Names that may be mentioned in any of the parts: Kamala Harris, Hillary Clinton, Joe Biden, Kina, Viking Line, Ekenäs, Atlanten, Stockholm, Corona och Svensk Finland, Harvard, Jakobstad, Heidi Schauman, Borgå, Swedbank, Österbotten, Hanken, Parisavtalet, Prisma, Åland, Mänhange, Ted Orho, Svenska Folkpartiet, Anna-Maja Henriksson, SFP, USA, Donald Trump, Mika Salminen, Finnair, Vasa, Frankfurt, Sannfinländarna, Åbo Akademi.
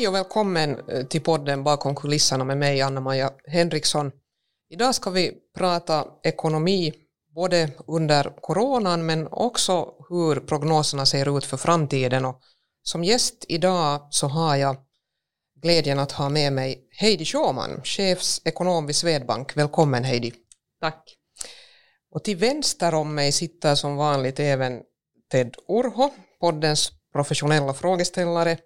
Hej och välkommen till podden Bakom kulisserna med mig Anna-Maja Henriksson. Idag ska vi prata ekonomi både under coronan men också hur prognoserna ser ut för framtiden. Och som gäst idag så har jag glädjen att ha med mig Heidi Schauman, chefsekonom vid Swedbank. Välkommen Heidi. Tack. Och till vänster om mig sitter som vanligt även Ted Orho, poddens professionella frågeställare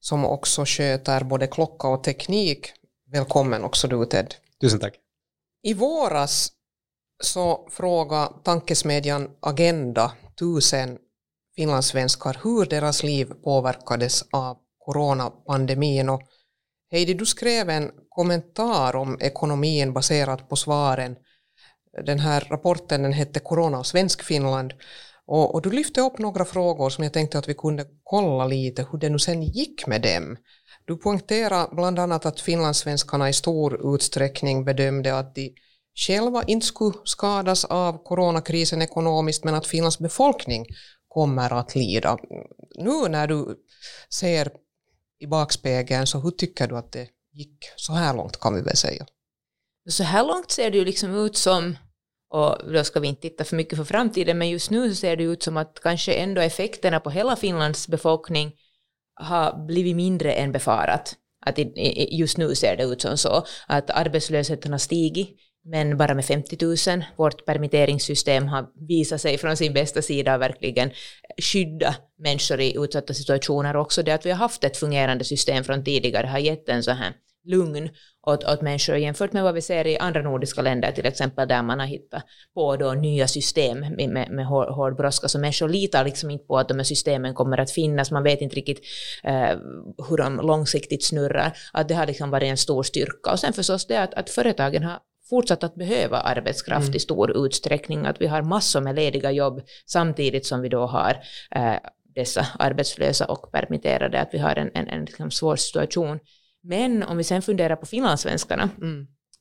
som också sköter både klocka och teknik. Välkommen också du Ted. Tusen tack. I våras så frågade tankesmedjan Agenda 1000 finlandssvenskar hur deras liv påverkades av coronapandemin. Och Heidi, du skrev en kommentar om ekonomin baserat på svaren. Den här rapporten den hette Corona och Svensk Finland. Och du lyfte upp några frågor som jag tänkte att vi kunde kolla lite hur det nu sen gick med dem. Du poängterar bland annat att finlandssvenskarna i stor utsträckning bedömde att de själva inte skulle skadas av coronakrisen ekonomiskt men att Finlands befolkning kommer att lida. Nu när du ser i bakspegeln så hur tycker du att det gick så här långt kan vi väl säga? Så här långt ser det ju liksom ut som, och då ska vi inte titta för mycket för framtiden, men just nu så ser det ut som att kanske ändå effekterna på hela Finlands befolkning har blivit mindre än befarat. Att just nu ser det ut som så att arbetslösheten har stigit, men bara med 50 000. Vårt permitteringssystem har visat sig från sin bästa sida verkligen skydda människor i utsatta situationer också. Det att vi har haft ett fungerande system från tidigare har gett en så här lugn åt människor jämfört med vad vi ser i andra nordiska länder till exempel där man har hittat på då nya system med hård brådska. Så människor litar liksom inte på att de här systemen kommer att finnas. Man vet inte riktigt hur de långsiktigt snurrar. Att det har liksom varit en stor styrka. Och sen förstås det att företagen har fortsatt att behöva arbetskraft i stor utsträckning. Att vi har massor med lediga jobb samtidigt som vi då har dessa arbetslösa och permitterade. Att vi har en liksom svår situation. Men om vi sen funderar på finlandssvenskarna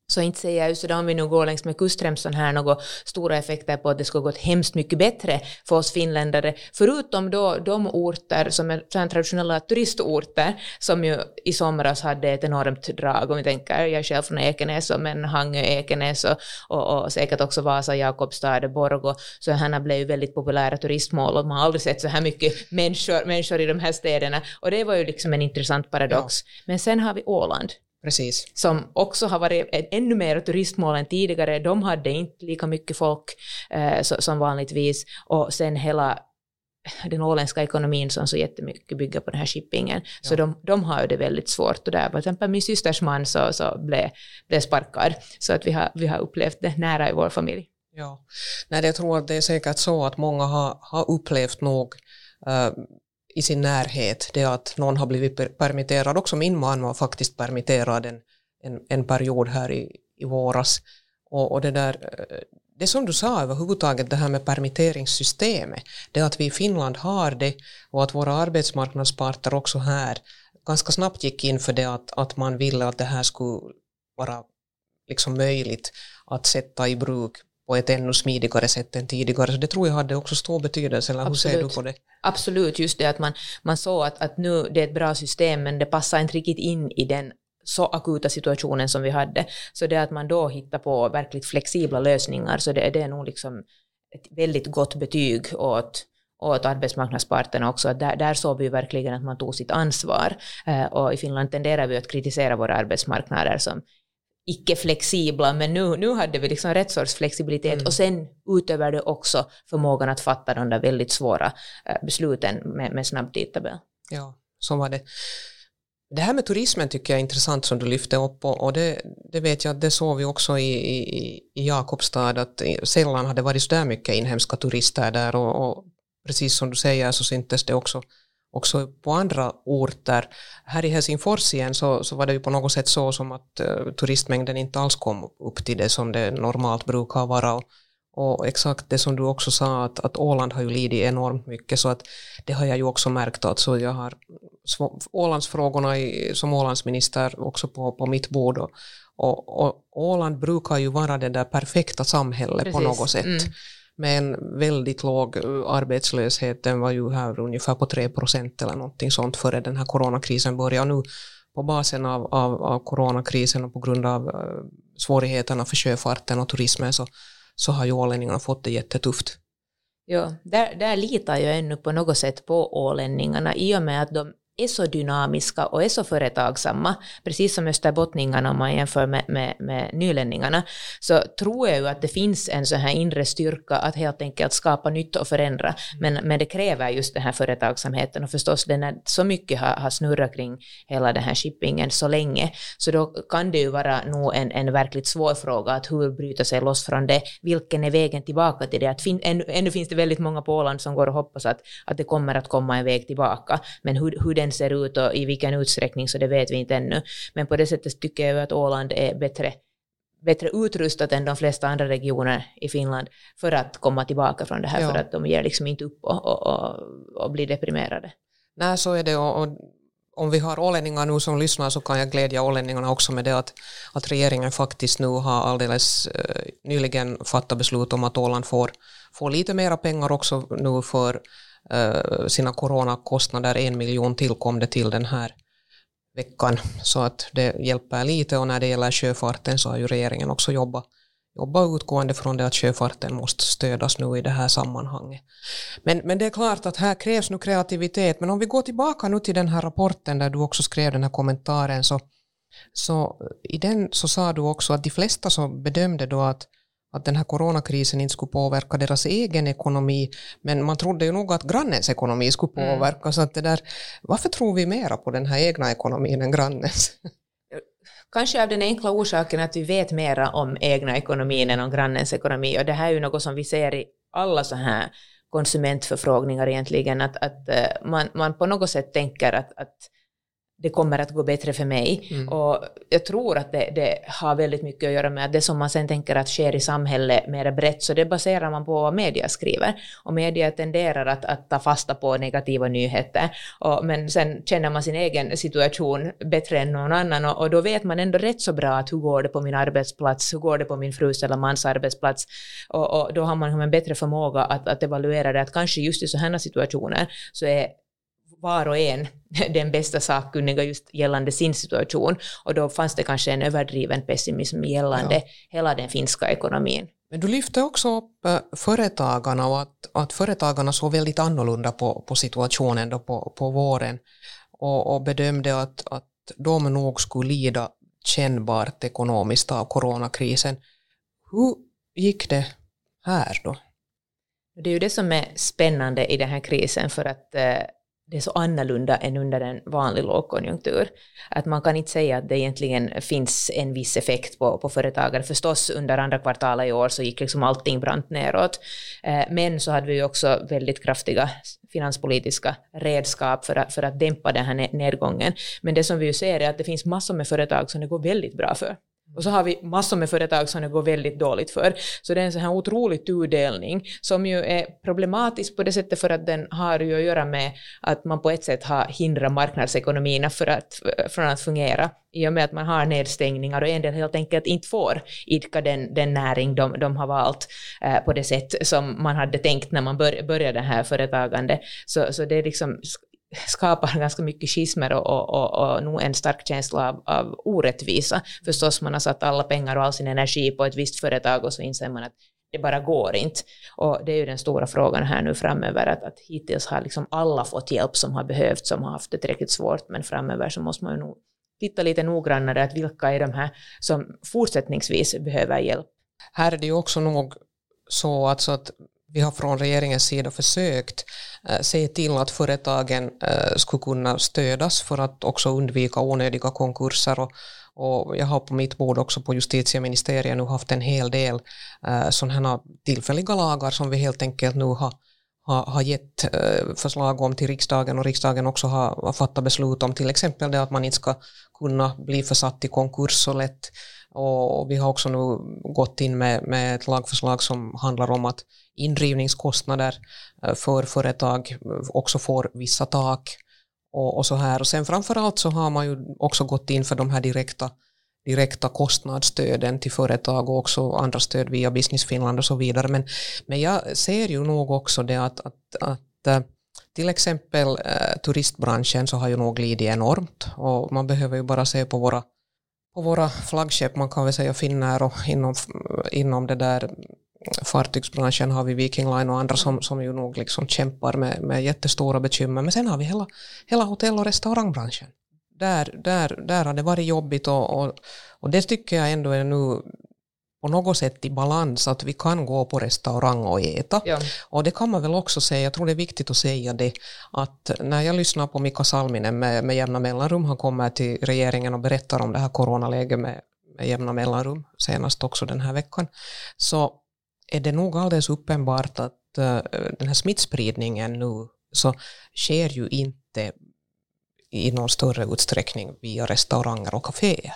så inte säger jag just det, om vi nu går längs med kustremsan här några stora effekter på att det ska gått hemskt mycket bättre för oss finländare. Förutom då de orter som är traditionella turistorter som ju i somras hade ett enormt drag. Om vi tänker, jag är själv från Ekenäs och Mänhange, Ekenäs och säkert också Vasa, Jakobstad, Borgå. Så här blev ju väldigt populära turistmål och man har aldrig sett så här mycket människor i de här städerna. Och det var ju liksom en intressant paradox. Ja. Men sen har vi Åland. Precis. Som också har varit ännu mer turistmål än tidigare. De hade inte lika mycket folk som vanligtvis. Och sen hela den åländska ekonomin som så jättemycket bygger på den här shippingen. Ja. Så de har ju det väldigt svårt. Och där till exempel min systers man så blev sparkad. Så att vi har upplevt det nära i vår familj. Ja, nej, jag tror att det är säkert så att många har upplevt nog i sin närhet, det att någon har blivit permitterad. Också min man var faktiskt permitterad en period här i våras. Och det där, det som du sa överhuvudtaget, det här med permitteringssystemet, det att vi i Finland har det och att våra arbetsmarknadsparter också här ganska snabbt gick in för det att man ville att det här skulle vara liksom möjligt att sätta i bruk på ett ännu smidigare sätt än tidigare. Så det tror jag hade också stor betydelse. Eller hur ser du på det? Absolut, just det att man såg att nu det är ett bra system men det passar inte riktigt in i den så akuta situationen som vi hade. Så det att man då hittar på verkligt flexibla lösningar, så det är nog liksom ett väldigt gott betyg åt arbetsmarknadsparterna också. Där såg vi verkligen att man tog sitt ansvar. Och i Finland tenderar vi att kritisera våra arbetsmarknader som icke-flexibla, men nu hade vi liksom rätt sorts flexibilitet och sen utöver det också förmågan att fatta de där väldigt svåra besluten med snabb tidtabell. Ja, så var det. Det här med turismen tycker jag är intressant som du lyfte upp och det vet jag, det såg vi också i Jakobstad att sällan hade varit så där mycket inhemska turister där och precis som du säger så syntes det också på andra orter. Här i Helsingfors igen så var det ju på något sätt så som att turistmängden inte alls kom upp till det som det normalt brukar vara. Och exakt det som du också sa att Åland har ju lidit enormt mycket, så att det har jag ju också märkt. Alltså jag har Ålandsfrågorna som Ålandsminister också på mitt bord. Och Åland brukar ju vara det där perfekta samhället. Precis. På något sätt. Men väldigt låg arbetslöshet, den var ju här ungefär på 3% eller någonting sånt före den här coronakrisen började. Nu på basen av coronakrisen och på grund av svårigheterna för sjöfarten och turismen så har ju ålänningarna fått det jättetufft. Ja, där litar jag ännu på något sätt på ålänningarna i och med att de är så dynamiska och är så företagsamma, precis som österbottningarna om man jämför med nylänningarna, så tror jag ju att det finns en sån här inre styrka att helt enkelt skapa nytt och förändra, men det kräver just den här företagsamheten och förstås den är, så mycket har snurrat kring hela den här shippingen så länge, så då kan det ju vara nog en verkligt svår fråga att hur bryta sig loss från det, vilken är vägen tillbaka till det, att ännu finns det väldigt många på Åland som går och hoppas att det kommer att komma en väg tillbaka, men hur den ser ut och i vilken utsträckning så det vet vi inte ännu. Men på det sättet tycker jag att Åland är bättre utrustat än de flesta andra regioner i Finland för att komma tillbaka från det här, för att de ger liksom inte upp och blir deprimerade. Nej, så är det, och om vi har ålänningar nu som lyssnar så kan jag glädja ålänningarna också med det att regeringen faktiskt nu har alldeles nyligen fattat beslut om att Åland får lite mera pengar också nu för sina coronakostnader, 1 miljon tillkom det till den här veckan, så att det hjälper lite. Och när det gäller sjöfarten så har ju regeringen också jobbat utgående från det att sjöfarten måste stödas nu i det här sammanhanget. Men det är klart att här krävs nu kreativitet, men om vi går tillbaka nu till den här rapporten där du också skrev den här kommentaren, så i den så sa du också att de flesta som bedömde då att den här coronakrisen inte skulle påverka deras egen ekonomi, men man trodde ju nog att grannens ekonomi skulle påverka. Så att det där, varför tror vi mera på den här egna ekonomin än grannens? Kanske av den enkla orsaken att vi vet mera om egna ekonomin än om grannens ekonomi, och det här är ju något som vi ser i alla så här konsumentförfrågningar egentligen, att man på något sätt tänker att det kommer att gå bättre för mig. Och jag tror att det har väldigt mycket att göra med att det som man sen tänker att sker i samhället mer brett, så det baserar man på vad media skriver, och media tenderar att ta fasta på negativa nyheter, men sen känner man sin egen situation bättre än någon annan, och då vet man ändå rätt så bra att hur går det på min arbetsplats, hur går det på min frus eller mans arbetsplats, och då har man en bättre förmåga att evaluera det, att kanske just i sådana situationer så är var och en den bästa sakkunniga just gällande sin situation, och då fanns det kanske en överdriven pessimism gällande hela den finska ekonomin. Men du lyfte också upp företagarna och att företagarna såg väldigt annorlunda på situationen då på våren, och bedömde att de nog skulle lida kännbart ekonomiskt av coronakrisen. Hur gick det här då? Det är ju det som är spännande i den här krisen, för att det är så annorlunda än under en vanlig lågkonjunktur. Att man kan inte säga att det egentligen finns en viss effekt på företagare. Förstås under andra kvartalet i år så gick liksom allting brant neråt. Men så hade vi också väldigt kraftiga finanspolitiska redskap för att dämpa den här nedgången. Men det som vi ju ser är att det finns massor med företag som det går väldigt bra för. Och så har vi massor med företag som det går väldigt dåligt för. Så det är en sån här otrolig tudelning som ju är problematisk på det sättet, för att den har ju att göra med att man på ett sätt har hindrat marknadsekonomierna från att fungera. I och med att man har nedstängningar och en del helt enkelt inte får idka den näring de har valt på det sätt som man hade tänkt när man började det här företagande. Så det är liksom skapar ganska mycket schismer och nog en stark känsla av orättvisa. Förstås man har satt alla pengar och all sin energi på ett visst företag, och så inser man att det bara går inte. Och det är ju den stora frågan här nu framöver, att hittills har liksom alla fått hjälp som har behövt, som har haft det riktigt svårt, men framöver så måste man ju nog titta lite noggrannare att vilka är de här som fortsättningsvis behöver hjälp. Här är det ju också nog så att vi har från regeringens sida försökt se till att företagen skulle kunna stödas för att också undvika onödiga konkurser. Och jag har på mitt bord också på justitieministeriet nu haft en hel del sådana här tillfälliga lagar som vi helt enkelt nu har gett förslag om till riksdagen, och riksdagen också har fattat beslut om, till exempel det att man inte ska kunna bli försatt i konkurs så lätt. Och vi har också nu gått in med ett lagförslag som handlar om att indrivningskostnader för företag också får vissa tak och så här. Och sen framförallt så har man ju också gått in för de här direkta direkta kostnadsstöden till företag och också andra stöd via Business Finland och så vidare. Men jag ser ju nog också det att till exempel turistbranschen så har ju nog glidit enormt, och man behöver ju bara se på våra flaggskepp. Man kan väl säga Finnair, och inom det där fartygsbranschen har vi Viking Line och andra som ju nog liksom kämpar med jättestora bekymmer. Men sen har vi hela hotell- och restaurangbranschen. Där har det varit jobbigt, och det tycker jag ändå är nu på något sätt i balans, att vi kan gå på restaurang och äta. Ja. Och det kan man väl också säga, jag tror det är viktigt att säga det, att när jag lyssnar på Mika Salminen med jämna mellanrum, han kommer till regeringen och berättar om det här coronaläget med jämna mellanrum, senast också den här veckan, så är det nog alldeles uppenbart att den här smittspridningen nu så sker ju inte i någon större utsträckning via restauranger och kaféer.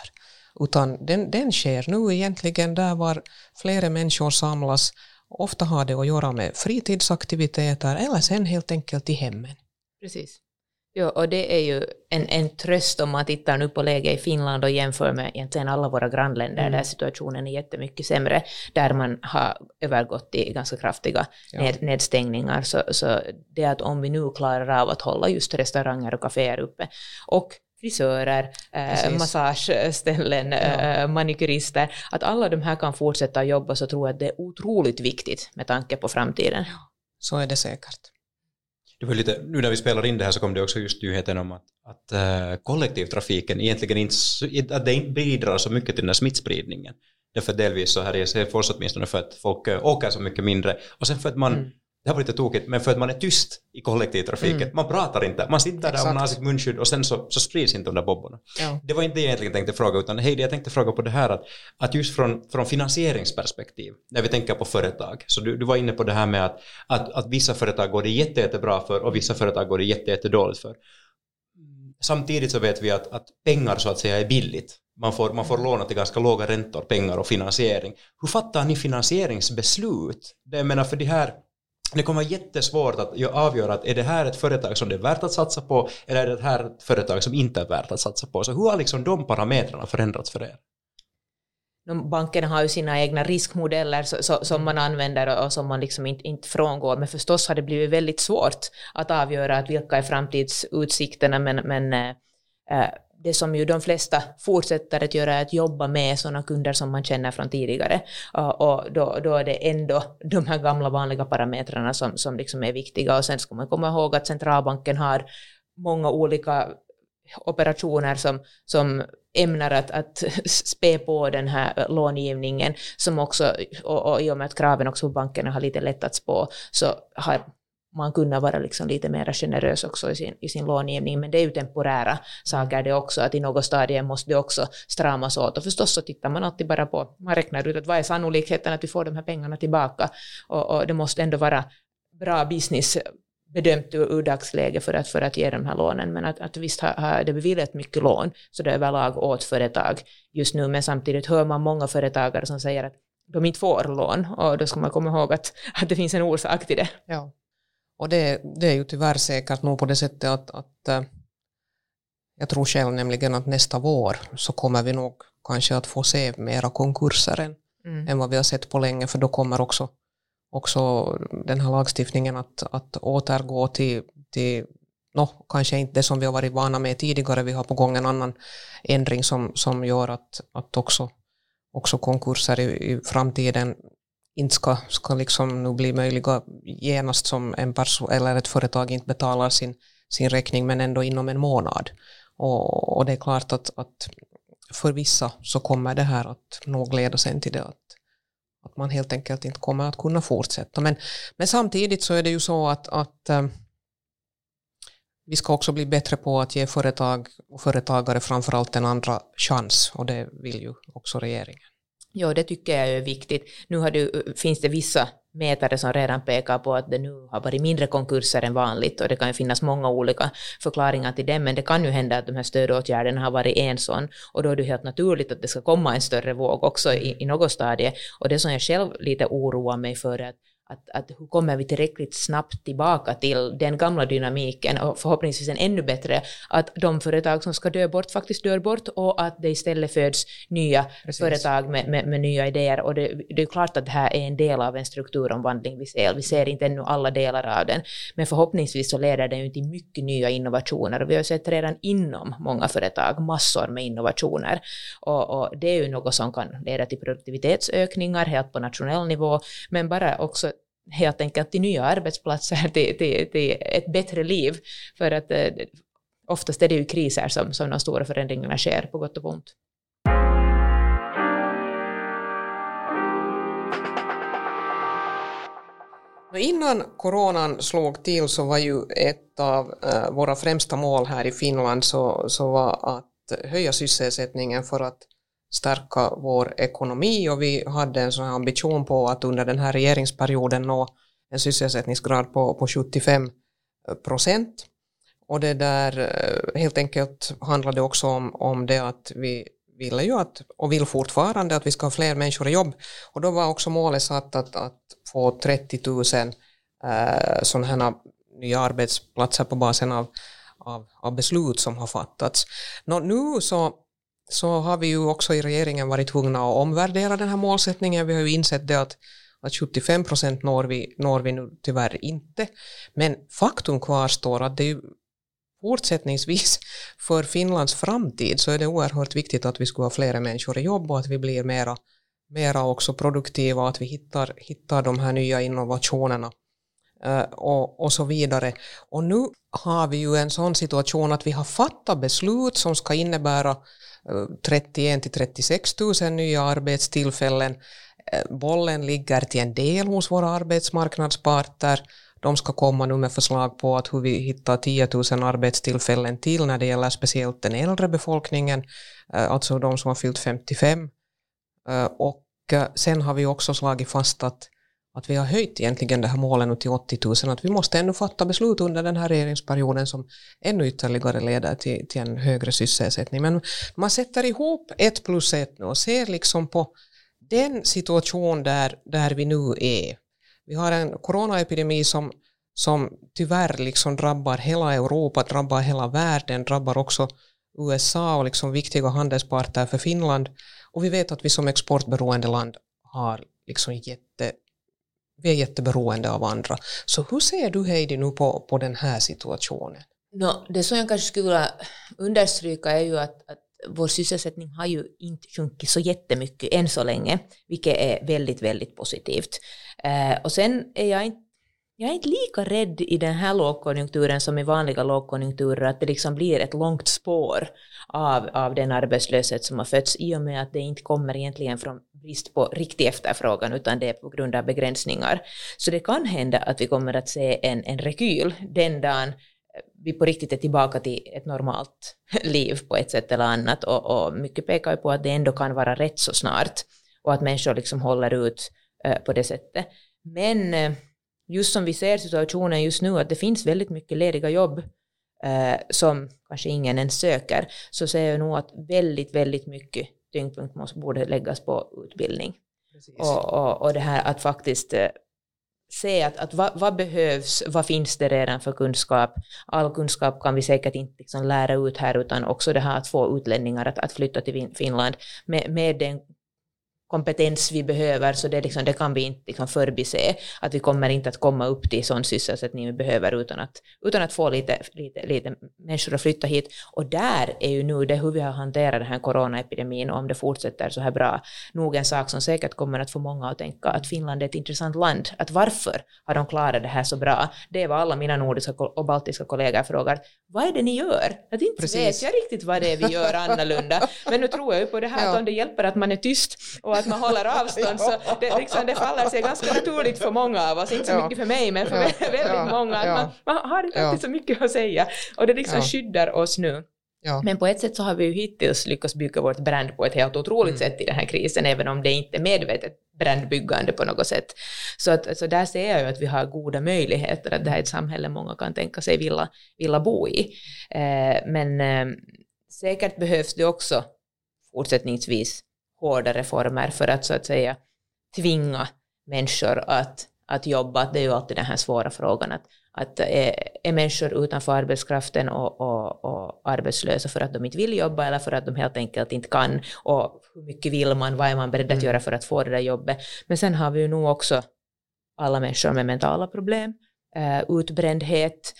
Utan den sker nu egentligen där var flera människor samlas. Ofta har det att göra med fritidsaktiviteter eller sen helt enkelt i hemmen. Precis. Ja, och det är ju en tröst om man tittar nu på läget i Finland och jämför med egentligen alla våra grannländer där situationen är jättemycket sämre, där man har övergått i ganska kraftiga nedstängningar. Så det att om vi nu klarar av att hålla just restauranger och kaféer uppe och frisörer, massageställen, manikurister, att alla de här kan fortsätta jobba, så tror jag att det är otroligt viktigt med tanke på framtiden. Så är det säkert. Det var lite, nu när vi spelar in det här så kom det också just nyheten om att kollektivtrafiken egentligen inte bidrar så mycket till den här smittspridningen. Därför delvis så här i Helsingfors åtminstone för att folk åker så mycket mindre, och sen för att man det här var lite tokigt, men för att man är tyst i kollektivtrafiken. Man pratar inte. Man sitter där och man har sitt munskydd och sen så sprids inte de där bobborna. Ja. Det var inte det jag egentligen tänkte fråga, utan Heidi, jag tänkte fråga på det här att just från finansieringsperspektiv, när vi tänker på företag. Så du var inne på det här med att vissa företag går det jättebra för och vissa företag går det jättedåligt för. Samtidigt så vet vi att pengar så att säga är billigt. Man får låna till ganska låga räntor, pengar och finansiering. Hur fattar ni finansieringsbeslut? Jag menar för det här. Det kommer vara jättesvårt att avgöra att är det här ett företag som det är värt att satsa på eller är det här ett företag som inte är värt att satsa på. Så hur har liksom de parametrarna förändrats för er? Bankerna har ju sina egna riskmodeller som man använder och som man liksom inte frångår. Men förstås har det blivit väldigt svårt att avgöra att vilka är framtidsutsikterna, men det som ju de flesta fortsätter att göra är att jobba med sådana kunder som man känner från tidigare. Och då är det ändå de här gamla vanliga parametrarna som liksom är viktiga. Och sen ska man komma ihåg att centralbanken har många olika operationer som ämnar att spä på den här långivningen. Som också, och i och med att kraven också på bankerna har lite lättats på, så har man kunna vara liksom lite mer generös också i sin långivning, men det är ju temporära saker det också, att i något stadie måste det också stramas åt, och förstås så tittar man alltid bara på, man räknar ut att vad är sannolikheten att vi får de här pengarna tillbaka, och det måste ändå vara bra business bedömt ur dagsläge för att ge de här lånen, men att visst har det beviljat mycket lån, så det är överlag åt företag just nu, men samtidigt hör man många företagare som säger att de inte får lån, och då ska man komma ihåg att det finns en orsak till det. Ja. Och det är ju tyvärr säkert nog på det sättet att jag tror själv nämligen att nästa vår så kommer vi nog kanske att få se mera konkurser än vad vi har sett på länge, för då kommer också den här lagstiftningen att återgå till kanske inte det som vi har varit vana med tidigare. Vi har på gång en annan ändring som gör att också konkurser i framtiden inte ska liksom nu bli möjliga genast som en person eller ett företag inte betalar sin räkning, men ändå inom en månad. Och det är klart att för vissa så kommer det här att nog leda sen till det att man helt enkelt inte kommer att kunna fortsätta. Men samtidigt så är det ju så att vi ska också bli bättre på att ge företag och företagare framförallt en andra chans, och det vill ju också regeringen. Ja, det tycker jag är viktigt. Nu finns det vissa mätare som redan pekar på att det nu har varit mindre konkurser än vanligt, och det kan ju finnas många olika förklaringar till det, men det kan ju hända att de här stödåtgärderna har varit en sån, och då är det helt naturligt att det ska komma en större våg också i något stadie, och det som jag själv lite oroar mig för är att att hur kommer vi tillräckligt snabbt tillbaka till den gamla dynamiken och förhoppningsvis en ännu bättre, att de företag som ska dö bort faktiskt dör bort och att det istället föds nya företag med nya idéer. Och det är klart att det här är en del av en strukturomvandling vi ser. Vi ser inte ännu alla delar av den, men förhoppningsvis så leder den ju till mycket nya innovationer. Och vi har sett redan inom många företag massor med innovationer. Och det är ju något som kan leda till produktivitetsökningar helt på nationell nivå, men bara också helt enkelt till nya arbetsplatser, till ett bättre liv, för att oftast är det ju kriser som de stora förändringarna sker, på gott och ont. Innan coronan slog till så var ju ett av våra främsta mål här i Finland så var att höja sysselsättningen för att stärka vår ekonomi, och vi hade en sån här ambition på att under den här regeringsperioden nå en sysselsättningsgrad på 75%. Och det där helt enkelt handlade också om det att vi ville ju och vill fortfarande att vi ska ha fler människor i jobb, och då var också målet satt att få 30 000 sådana här nya arbetsplatser på basen av beslut som har fattats. Nu så har vi ju också i regeringen varit tvungna att omvärdera den här målsättningen. Vi har ju insett det att 75% når vi nu tyvärr inte. Men faktum kvarstår att det ju fortsättningsvis för Finlands framtid så är det oerhört viktigt att vi ska ha fler människor i jobb och att vi blir mera också produktiva, att vi hittar de här nya innovationerna och så vidare. Och nu har vi ju en sån situation att vi har fattat beslut som ska innebära 31 till 36 000 nya arbetstillfällen. Bollen ligger till en del hos våra arbetsmarknadsparter. De ska komma nu med förslag på att hur vi hittar 10 000 arbetstillfällen till när det gäller speciellt den äldre befolkningen, alltså de som har fyllt 55. Och sen har vi också slagit fast att vi har höjt egentligen det här målen till 80 000, att vi måste ännu fatta beslut under den här regeringsperioden som ännu ytterligare leder till en högre sysselsättning. Men man sätter ihop 1 plus 1 nu och ser liksom på den situation där vi nu är. Vi har en coronaepidemi som tyvärr liksom drabbar hela Europa, drabbar hela världen, drabbar också USA och liksom viktiga handelspartner för Finland. Och vi vet att vi som exportberoende land har liksom vi är jätteberoende av andra. Så hur ser du, Heidi, nu på den här situationen? Det som jag kanske skulle understryka är ju att vår sysselsättning har ju inte sjunkit så jättemycket än så länge, vilket är väldigt, väldigt positivt. Och sen är jag är inte lika rädd i den här lågkonjunkturen som i vanliga lågkonjunkturer, att det liksom blir ett långt spår av den arbetslöshet som har fötts, i och med att det inte kommer egentligen från brist på riktig efterfrågan, utan det är på grund av begränsningar. Så det kan hända att vi kommer att se en rekyl den dagen vi på riktigt är tillbaka till ett normalt liv på ett sätt eller annat. Och mycket pekar på att det ändå kan vara rätt så snart, och att människor liksom håller ut på det sättet. Men just som vi ser situationen just nu, att det finns väldigt mycket lediga jobb som kanske ingen ens söker, så ser jag nog att väldigt, väldigt mycket tyngdpunkt borde läggas på utbildning. Och det här att faktiskt se att vad behövs, vad finns det redan för kunskap. All kunskap kan vi säkert inte liksom lära ut här, utan också det här att få utlänningar att flytta till Finland med den kompetens vi behöver, så det kan vi inte liksom förbise, att vi kommer inte att komma upp till sån sysselsättning vi behöver utan att få lite människor att flytta hit. Och där är ju nu det hur vi har hanterat den här coronaepidemin, och om det fortsätter så här bra, nog en sak som säkert kommer att få många att tänka att Finland är ett intressant land, att varför har de klarat det här så bra? Det var alla mina nordiska och baltiska kollegor frågar, vad är det ni gör? Att inte vet jag riktigt vad det är vi gör annorlunda, men nu tror jag ju på det här, att om det hjälper att man är tyst och att man håller avstånd, så det faller sig ganska naturligt för många av oss, inte så mycket för mig, men för väldigt många, att man har inte alltid så mycket att säga, och det liksom skyddar oss nu. Ja. Men på ett sätt så har vi ju hittills lyckats bygga vårt brand på ett helt otroligt sätt i den här krisen, även om det inte är medvetet brandbyggande på något sätt. Så där ser jag ju att vi har goda möjligheter, att det här är ett samhälle många kan tänka sig vilja bo i. Men säkert behövs det också fortsättningsvis hårda reformer för att så att säga tvinga människor att att jobba. Det är ju alltid den här svåra frågan att är människor utanför arbetskraften och arbetslösa för att de inte vill jobba eller för att de helt enkelt inte kan, och hur mycket vill man, vad är man beredd att göra för att få det där jobbet. Men sen har vi ju nog också alla människor med mentala problem, utbrändhet.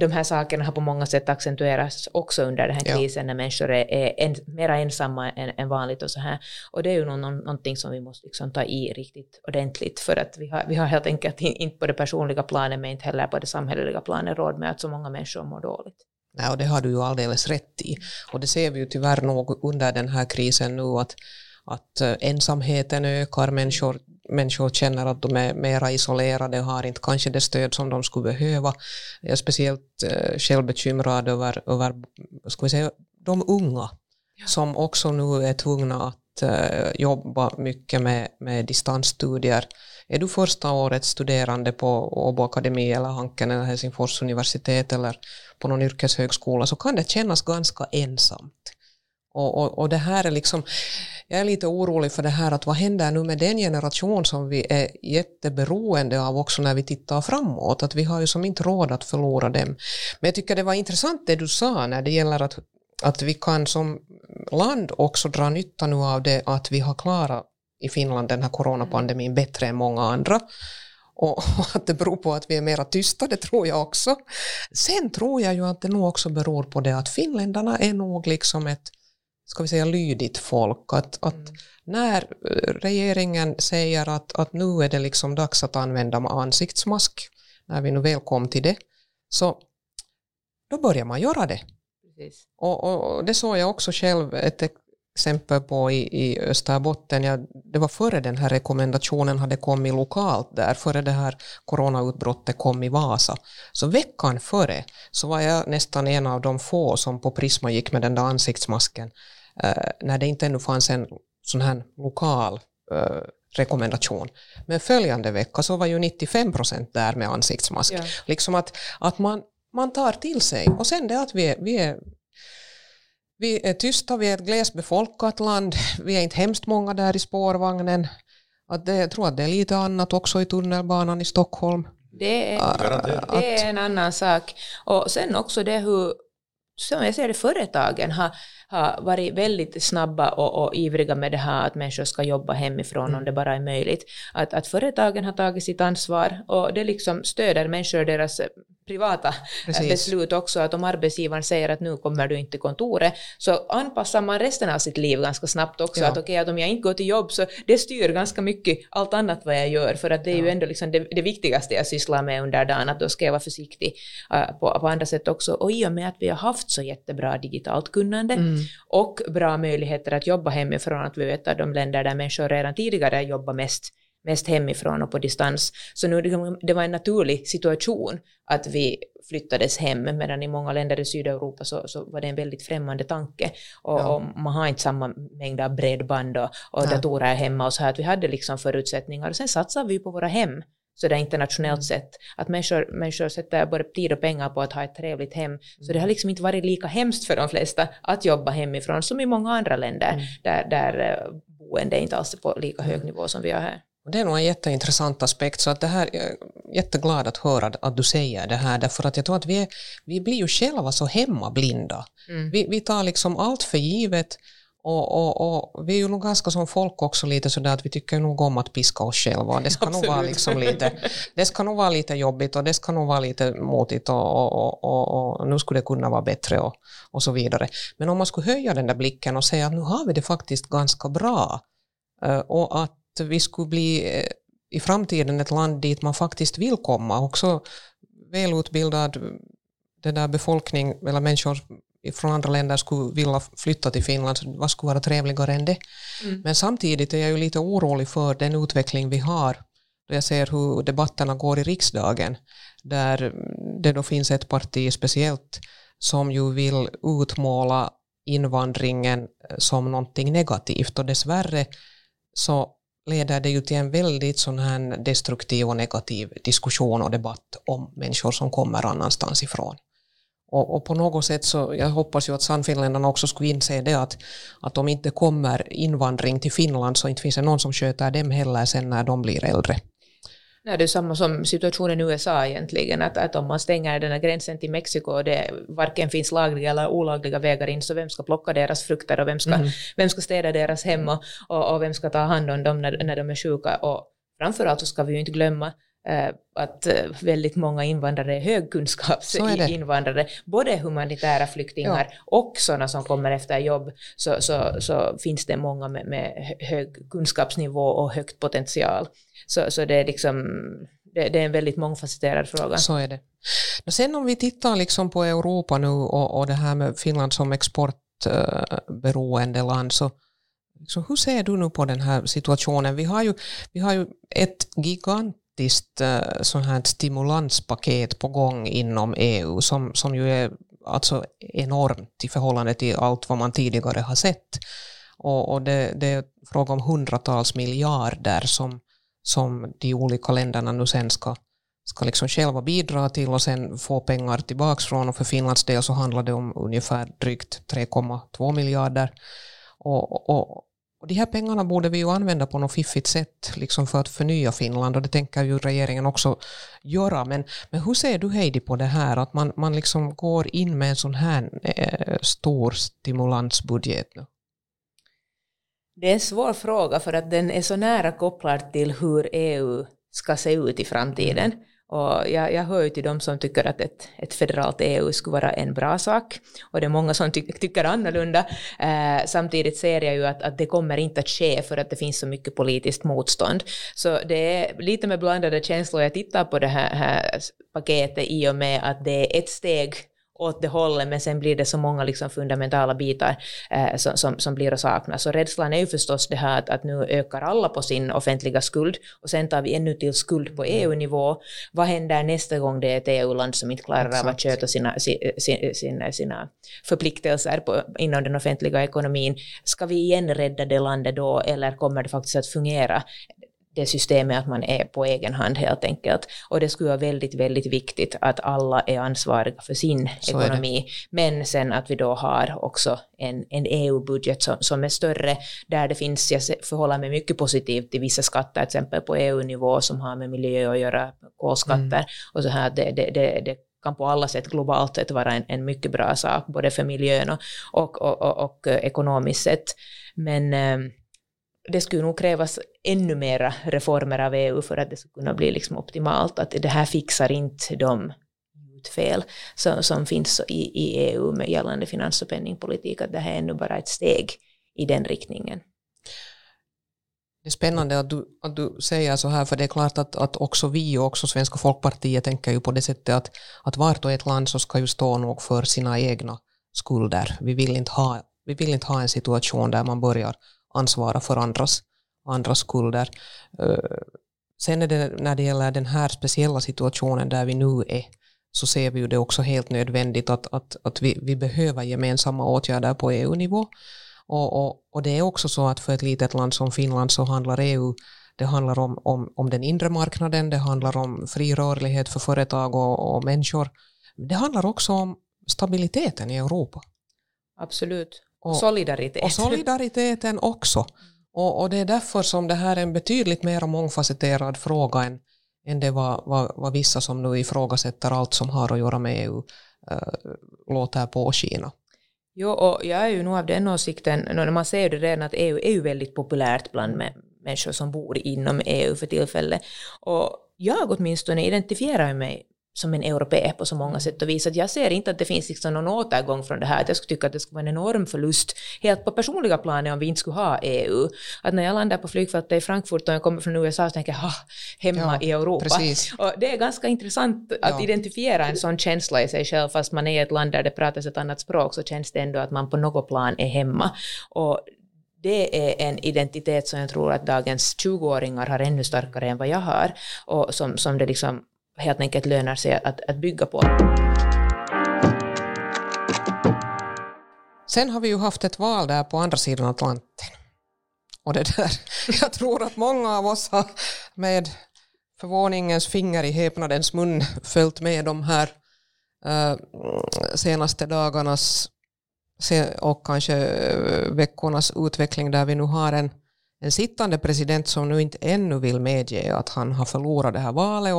De här sakerna har på många sätt accentuerats också under den här krisen när människor är mer ensamma än vanligt och så här. Och det är ju någonting som vi måste liksom ta i riktigt ordentligt, för att vi har helt enkelt inte på det personliga planet men inte heller på det samhälleliga planet råd med att så många människor mår dåligt. Ja, och det har du ju alldeles rätt i. Och det ser vi ju tyvärr nog under den här krisen nu att ensamheten ökar, människor känner att de är mer isolerade och har inte kanske det stöd som de skulle behöva. Jag är speciellt själv bekymrad över ska vi säga, de unga som också nu är tvungna att jobba mycket med distansstudier. Är du första året studerande på Åbo Akademi eller Hanken eller Helsingfors universitet eller på någon yrkeshögskola, så kan det kännas ganska ensamt. Och det här är liksom, jag är lite orolig för det här att vad händer nu med den generation som vi är jätteberoende av också när vi tittar framåt, att vi har ju som inte råd att förlora dem. Men jag tycker det var intressant det du sa när det gäller att vi kan som land också dra nytta nu av det att vi har klarat i Finland den här coronapandemin bättre än många andra. Och att det beror på att vi är mera tysta, det tror jag också. Sen tror jag ju att det nog också beror på det att finländarna är nog liksom ett, ska vi säga, lydigt folk, att när regeringen säger att nu är det liksom dags att använda ansiktsmask, när vi nu väl kom till det, så då börjar man göra det. Precis. Och det såg jag också själv ett exempel på i Österbotten. Det var före den här rekommendationen hade kommit lokalt där, före det här coronautbrottet kom i Vasa. Så veckan före så var jag nästan en av de få som på Prisma gick med den där ansiktsmasken när det inte ännu fanns en sån här lokal rekommendation. Men följande vecka så var ju 95% där med ansiktsmask. Ja. Liksom att man tar till sig, och sen det att vi är tysta, vi är ett glesbefolkat land, vi är inte hemskt många där i spårvagnen. Jag tror att det är lite annat också i tunnelbanan i Stockholm. Det är en annan sak. Och sen också det hur, som jag ser det, företagen har varit väldigt snabba och ivriga med det här att människor ska jobba hemifrån om det bara är möjligt. Att företagen har tagit sitt ansvar, och det liksom stöder människor deras privata beslut också, att om arbetsgivaren säger att nu kommer du inte till kontoret, så anpassar man resten av sitt liv ganska snabbt också, att okej, att om jag inte går till jobb så det styr ganska mycket allt annat vad jag gör, för att det är ju ändå liksom det viktigaste jag sysslar med under dagen, att då ska jag vara försiktig på andra sätt också. Och i och med att vi har haft så jättebra digitalt kunnande och bra möjligheter att jobba hemifrån, att vi vet att de länder där människor redan tidigare jobbar mest hemifrån och på distans. Så nu det var en naturlig situation att vi flyttades hem, medan i många länder i Sydeuropa så var det en väldigt främmande tanke. Och man har inte samma mängd av bredband och datorer hemma och så här. Att vi hade liksom förutsättningar, och sen satsar vi på våra hem. Så det är internationellt sett att människor sätter både tid och pengar på att ha ett trevligt hem. Så det har liksom inte varit lika hemskt för de flesta att jobba hemifrån som i många andra länder där boende inte alls är på lika hög nivå som vi har här. Det är nog en jätteintressant aspekt, så att det här, jag är jätteglad att höra att du säger det här, därför att jag tror att vi blir ju själva så hemmablinda. Vi tar liksom allt för givet, och vi är ju nog ganska som folk också lite sådär att vi tycker nog om att piska oss själva. Det ska nog vara liksom lite, det ska nog vara lite jobbigt, och det ska nog vara lite motigt, och nu skulle det kunna vara bättre och så vidare. Men om man skulle höja den där blicken och säga att nu har vi det faktiskt ganska bra, och att vi skulle bli i framtiden ett land dit man faktiskt vill komma. Också välutbildad den där befolkning eller människor från andra länder skulle vilja flytta till Finland. Vad skulle vara trevligare än det? Men samtidigt är jag ju lite orolig för den utveckling vi har. Jag ser hur debatterna går i riksdagen, där det då finns ett parti speciellt som ju vill utmåla invandringen som någonting negativt, och dessvärre så leder det ju till en väldigt sån här destruktiv och negativ diskussion och debatt om människor som kommer annanstans ifrån. Och på något sätt så, jag hoppas ju att Sannfinländarna också skulle inse det, att om inte kommer invandring till Finland så inte finns det någon som sköter dem heller sen när de blir äldre. Nej, det är samma som situationen i USA egentligen, att om man stänger den här gränsen till Mexiko och det varken finns lagliga eller olagliga vägar in, så vem ska plocka deras frukter och vem ska städa deras hem och vem ska ta hand om dem när de är sjuka? Och framförallt så ska vi ju inte glömma att väldigt många invandrare är högkunskapsinvandrare, både humanitära flyktingar och sådana som kommer efter jobb, så finns det många med hög kunskapsnivå och högt potential, så det är liksom det är en väldigt mångfacetterad fråga. Så är det. Och sen om vi tittar liksom på Europa nu och det här med Finland som exportberoende land, så hur ser du nu på den här situationen? Vi har ju ett gigant sån här stimulanspaket på gång inom EU som ju är alltså enormt i förhållande till allt vad man tidigare har sett, och det är fråga om hundratals miljarder som de olika länderna nu sen ska liksom själva bidra till och sen få pengar tillbaks från, och för Finlands del så handlar det om ungefär drygt 3,2 miljarder och de här pengarna borde vi ju använda på något fiffigt sätt liksom för att förnya Finland, och det tänker ju regeringen också göra. Men hur ser du, Heidi, på det här att man liksom går in med en sån här stor stimulansbudget nu? Det är en svår fråga för att den är så nära kopplad till hur EU ska se ut i framtiden. Och jag hör ju till dem som tycker att ett federalt EU skulle vara en bra sak. Och det är många som tycker annorlunda. Samtidigt ser jag ju att det kommer inte att ske för att det finns så mycket politiskt motstånd. Så det är lite med blandade känslor jag tittar på det här paketet, i och med att det är ett steg åt det hållet, men sen blir det så många liksom fundamentala bitar som blir att sakna. Så rädslan är ju förstås det här att nu ökar alla på sin offentliga skuld, och sen tar vi ännu till skuld på EU-nivå. Vad händer nästa gång det är ett EU-land som inte klarar av att köta sina förpliktelser inom den offentliga ekonomin? Ska vi igen rädda det landet då, eller kommer det faktiskt att fungera? Det systemet att man är på egen hand helt enkelt. Och det skulle vara väldigt, väldigt viktigt att alla är ansvariga för sin ekonomi. Men sen att vi då har också en EU-budget som är större, där det finns, jag förhåller mig mycket positivt till vissa skatter, till exempel på EU-nivå som har med miljö att göra, kolskatter och så här. Det kan på alla sätt globalt sett vara en mycket bra sak, både för miljön och ekonomiskt sett. Men det skulle nog krävas ännu mera reformer av EU för att det skulle kunna bli liksom optimalt. Att det här fixar inte de fel som finns i EU med gällande finans- och penningpolitik. Att det här är nu bara ett steg i den riktningen. Det är spännande att du säger så här, för det är klart att också vi och också Svenska Folkpartiet tänker ju på det sättet att vart och ett land så ska ju stå nog för sina egna skulder. Vi vill inte ha en situation där man börjar ansvara för andras skulder. Sen är det, när det gäller den här speciella situationen där vi nu är, så ser vi ju det också helt nödvändigt att vi behöver gemensamma åtgärder på EU-nivå. Och det är också så att för ett litet land som Finland så handlar EU, det handlar om den inre marknaden, det handlar om fri rörlighet för företag och människor. Det handlar också om stabiliteten i Europa. Absolut. Och solidariteten också. Och det är därför som det här är en betydligt mer mångfacetterad fråga än det vad vissa som nu ifrågasätter allt som har att göra med EU låter på Kina. Jo, och jag är ju nog av den åsikten, när man ser det redan, att EU är ju väldigt populärt bland människor som bor inom EU för tillfället. Och jag åtminstone identifierar mig som en europé på så många sätt och vis, att jag ser inte att det finns liksom någon återgång från det här. Att jag skulle tycka att det skulle vara en enorm förlust helt på personliga planer om vi inte skulle ha EU. Att när jag landar på flygfältet i Frankfurt och jag kommer från USA, så tänker jag, hemma i Europa. Precis. Och det är ganska intressant att identifiera en sån känsla i sig själv. Fast man är i ett land där det pratas ett annat språk, så känns det ändå att man på något plan är hemma. Och det är en identitet som jag tror att dagens 20-åringar har ännu starkare än vad jag har. Och som det liksom helt enkelt lönar sig att bygga på. Sen har vi ju haft ett val där på andra sidan Atlanten. Och det där, jag tror att många av oss har med förvåningens finger i häpnadens mun följt med de här senaste dagarnas och kanske veckornas utveckling, där vi nu har en en sittande president som nu inte ännu vill medge att han har förlorat det här valet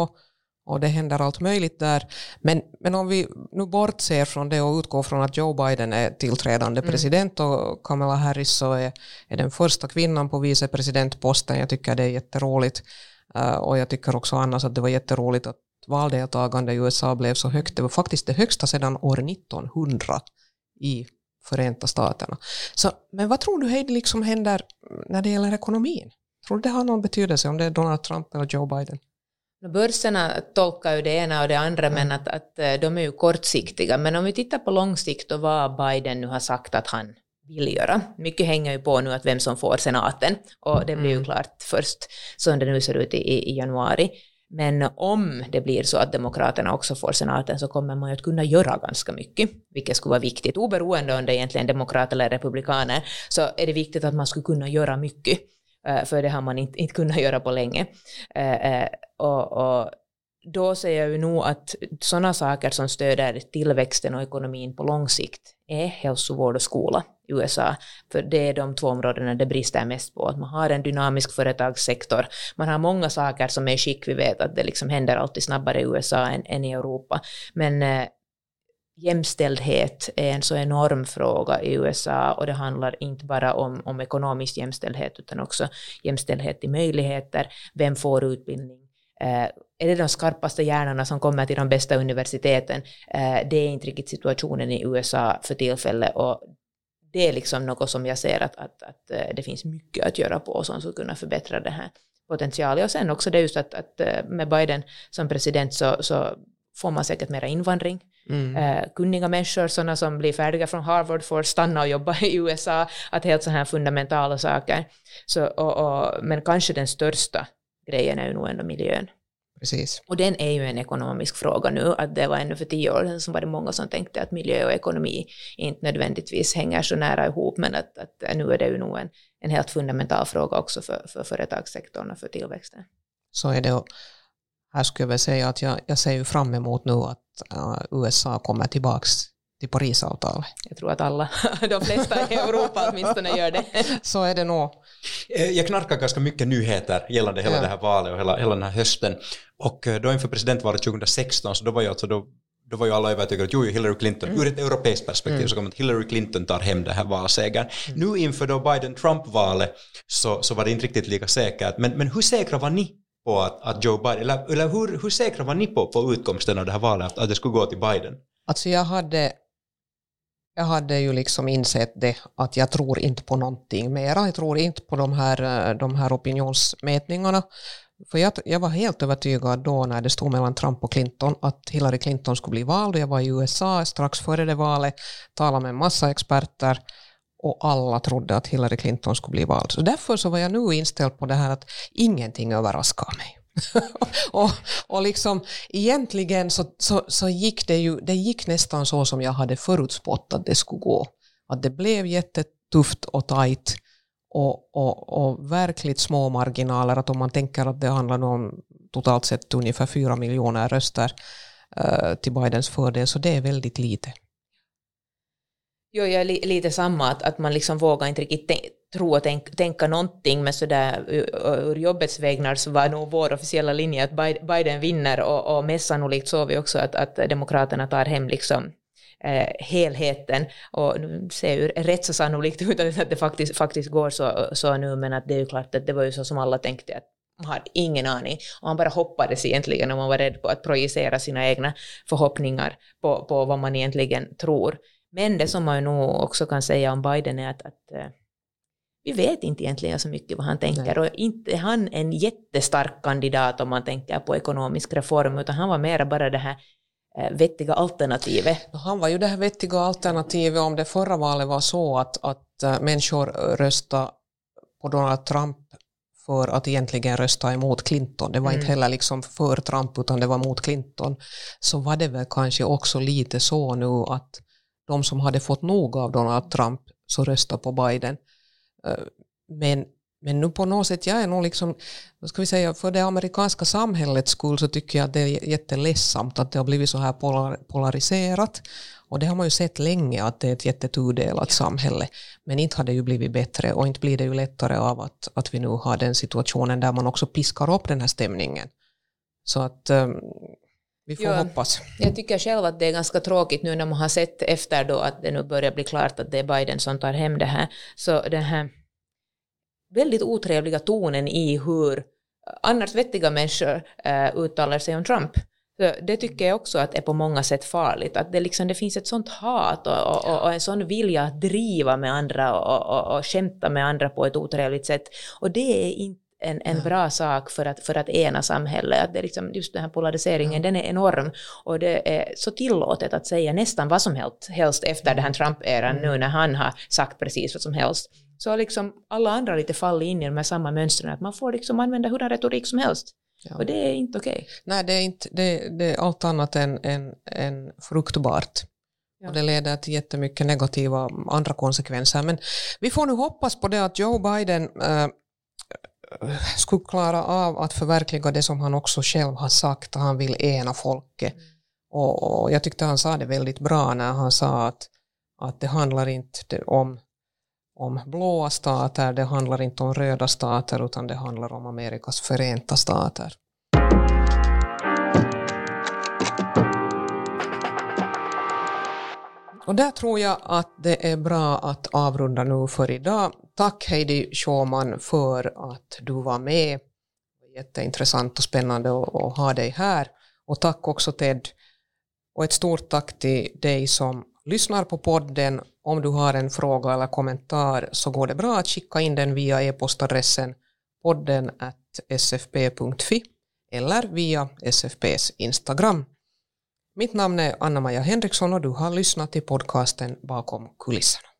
och det händer allt möjligt där. Men om vi nu bortser från det och utgår från att Joe Biden är tillträdande president och Kamala Harris så är den första kvinnan på vicepresidentposten. Jag tycker det är jätteroligt och jag tycker också annars att det var jätteroligt att valdeltagande i USA blev så högt. Det var faktiskt det högsta sedan år 1900 i Förenta Staterna. Så, men vad tror du Heidi liksom händer när det gäller ekonomin? Tror du det har någon betydelse om det är Donald Trump eller Joe Biden? Börserna tolkar ju det ena och det andra men att de är ju kortsiktiga. Men om vi tittar på lång sikt och vad Biden nu har sagt att han vill göra. Mycket hänger ju på nu att vem som får senaten och det blir ju klart först som det nu ser ut i januari. Men om det blir så att demokraterna också får senaten så kommer man ju att kunna göra ganska mycket, vilket skulle vara viktigt. Oberoende om det är egentligen demokrater eller republikaner så är det viktigt att man skulle kunna göra mycket, för det har man inte kunnat göra på länge. Och då säger jag ju nog att sådana saker som stöder tillväxten och ekonomin på lång sikt är hälsovård och skola i USA. För det är de två områdena det brister mest på. Att man har en dynamisk företagssektor. Man har många saker som är i skick. Vi vet att det liksom händer alltid snabbare i USA än i Europa. Men jämställdhet är en så enorm fråga i USA och det handlar inte bara om ekonomisk jämställdhet utan också jämställdhet i möjligheter. Vem får utbildning? Är det de skarpaste hjärnorna som kommer till de bästa universiteten? Det är inte riktigt situationen i USA för tillfället och det är liksom något som jag ser att det finns mycket att göra på som skulle kunna förbättra det här potentialen. Och sen också det just att med Biden som president så får man säkert mera invandring. Kunniga människor, sådana som blir färdiga från Harvard får stanna och jobba i USA. Att helt så här fundamentala saker. Så, men kanske den största grejen är ju nog ändå miljön. Precis. Och den är ju en ekonomisk fråga nu. Att det var ännu för 10 år sedan som var det många som tänkte att miljö och ekonomi inte nödvändigtvis hänger så nära ihop. Men att nu är det ju nog en helt fundamental fråga också för företagssektorn och för tillväxten. Så är det. Här skulle jag väl säga att jag ser ju fram emot nu att USA kommer tillbaka till Parisavtalet. Jag tror att alla, de flesta i Europa åtminstone gör det. Så är det nog. Jag knarkar ganska mycket nyheter gällande hela det här valet och hela den här hösten. Och då inför presidentvalet 2016 så då var ju alla övertygade att Hillary Clinton, ur ett europeiskt perspektiv så kommer att Hillary Clinton tar hem det här valsegern. Nu inför då Biden-Trump-valet så var det inte riktigt lika säkert. Men hur säkra var ni på att Joe Biden, eller hur säkra var ni på utkomsten av det här valet att det skulle gå till Biden? Alltså jag hade ju liksom insett det att jag tror inte på någonting mera. Jag tror inte på de här opinionsmätningarna. För jag var helt övertygad då när det stod mellan Trump och Clinton att Hillary Clinton skulle bli vald. Jag var i USA strax före det valet, talade med en massa experter och alla trodde att Hillary Clinton skulle bli vald. Så därför så var jag nu inställd på det här att ingenting överraskar mig. och liksom egentligen så gick det gick nästan så som jag hade förutspått att det skulle gå. Att det blev jättetufft och tajt och verkligt små marginaler. Att om man tänker att det handlar om totalt sett ungefär 4 miljoner röster till Bidens fördel, så det är väldigt lite. Jo, jag är lite samma, att man liksom vågar inte riktigt tro och tänka någonting, men sådär ur jobbets vägnar så var nog vår officiella linje att Biden vinner och mest sannolikt såg vi också att demokraterna tar hem liksom helheten, och nu ser ju rätt så sannolikt ut att det faktiskt går så nu, men att det är ju klart att det var ju så som alla tänkte att man har ingen aning. Och man bara hoppades egentligen och man var rädd på att projicera sina egna förhoppningar på vad man egentligen tror. Men det som man nog också kan säga om Biden är att vi vet inte egentligen så mycket vad han tänker. Och inte han en jättestark kandidat om man tänker på ekonomisk reform, utan han var mera bara det här vettiga alternativet. Han var ju det här vettiga alternativet. Om det förra valet var så att människor röstade på Donald Trump för att egentligen rösta emot Clinton. Det var inte heller liksom för Trump utan det var mot Clinton. Så var det väl kanske också lite så nu att de som hade fått nog av Donald Trump så röstade på Biden. Men, Men nu på något sätt, jag är nog liksom, vad ska vi säga, för det amerikanska samhällets skull så tycker jag att det är jätteledsamt att det har blivit så här polariserat. Och det har man ju sett länge att det är ett jättetudelat samhälle. Men inte har det ju blivit bättre och inte blir det ju lättare av att vi nu har den situationen där man också piskar upp den här stämningen. Så att vi får hoppas. Jag tycker själv att det är ganska tråkigt nu när man har sett efter då att det nu börjar bli klart att det är Biden som tar hem det här. Så det här väldigt otrevliga tonen i hur annars vettiga människor uttalar sig om Trump. Så det tycker jag också att är på många sätt farligt. Att det, liksom, det finns ett sånt hat och en sån vilja att driva med andra och skämta med andra på ett otrevligt sätt. Och det är inte en bra sak för att ena samhället. Att det liksom, just den här polariseringen den är enorm. Och det är så tillåtet att säga nästan vad som helst efter den här Trump-eran nu när han har sagt precis vad som helst. Så liksom alla andra lite faller in i de här samma mönstren. Att man får liksom använda hur den retorik som helst. Ja. Och det är inte okej. Nej, det är inte, det är allt annat än fruktbart. Ja. Och det leder till jättemycket negativa andra konsekvenser. Men vi får nu hoppas på det att Joe Biden skulle klara av att förverkliga det som han också själv har sagt. Han vill ena folket. Mm. Och jag tyckte han sa det väldigt bra när han sa att det handlar inte om blåa stater, det handlar inte om röda stater utan det handlar om Amerikas förenta stater. Och där tror jag att det är bra att avrunda nu för idag. Tack Heidi Schauman för att du var med. Jätteintressant och spännande att ha dig här. Och tack också Ted. Och ett stort tack till dig som lyssnar på podden. Om du har en fråga eller kommentar så går det bra att skicka in den via e-postadressen podden@sfp.fi eller via SFPs Instagram. Mitt namn är Anna-Maja Henriksson och du har lyssnat till podcasten Bakom kulisserna.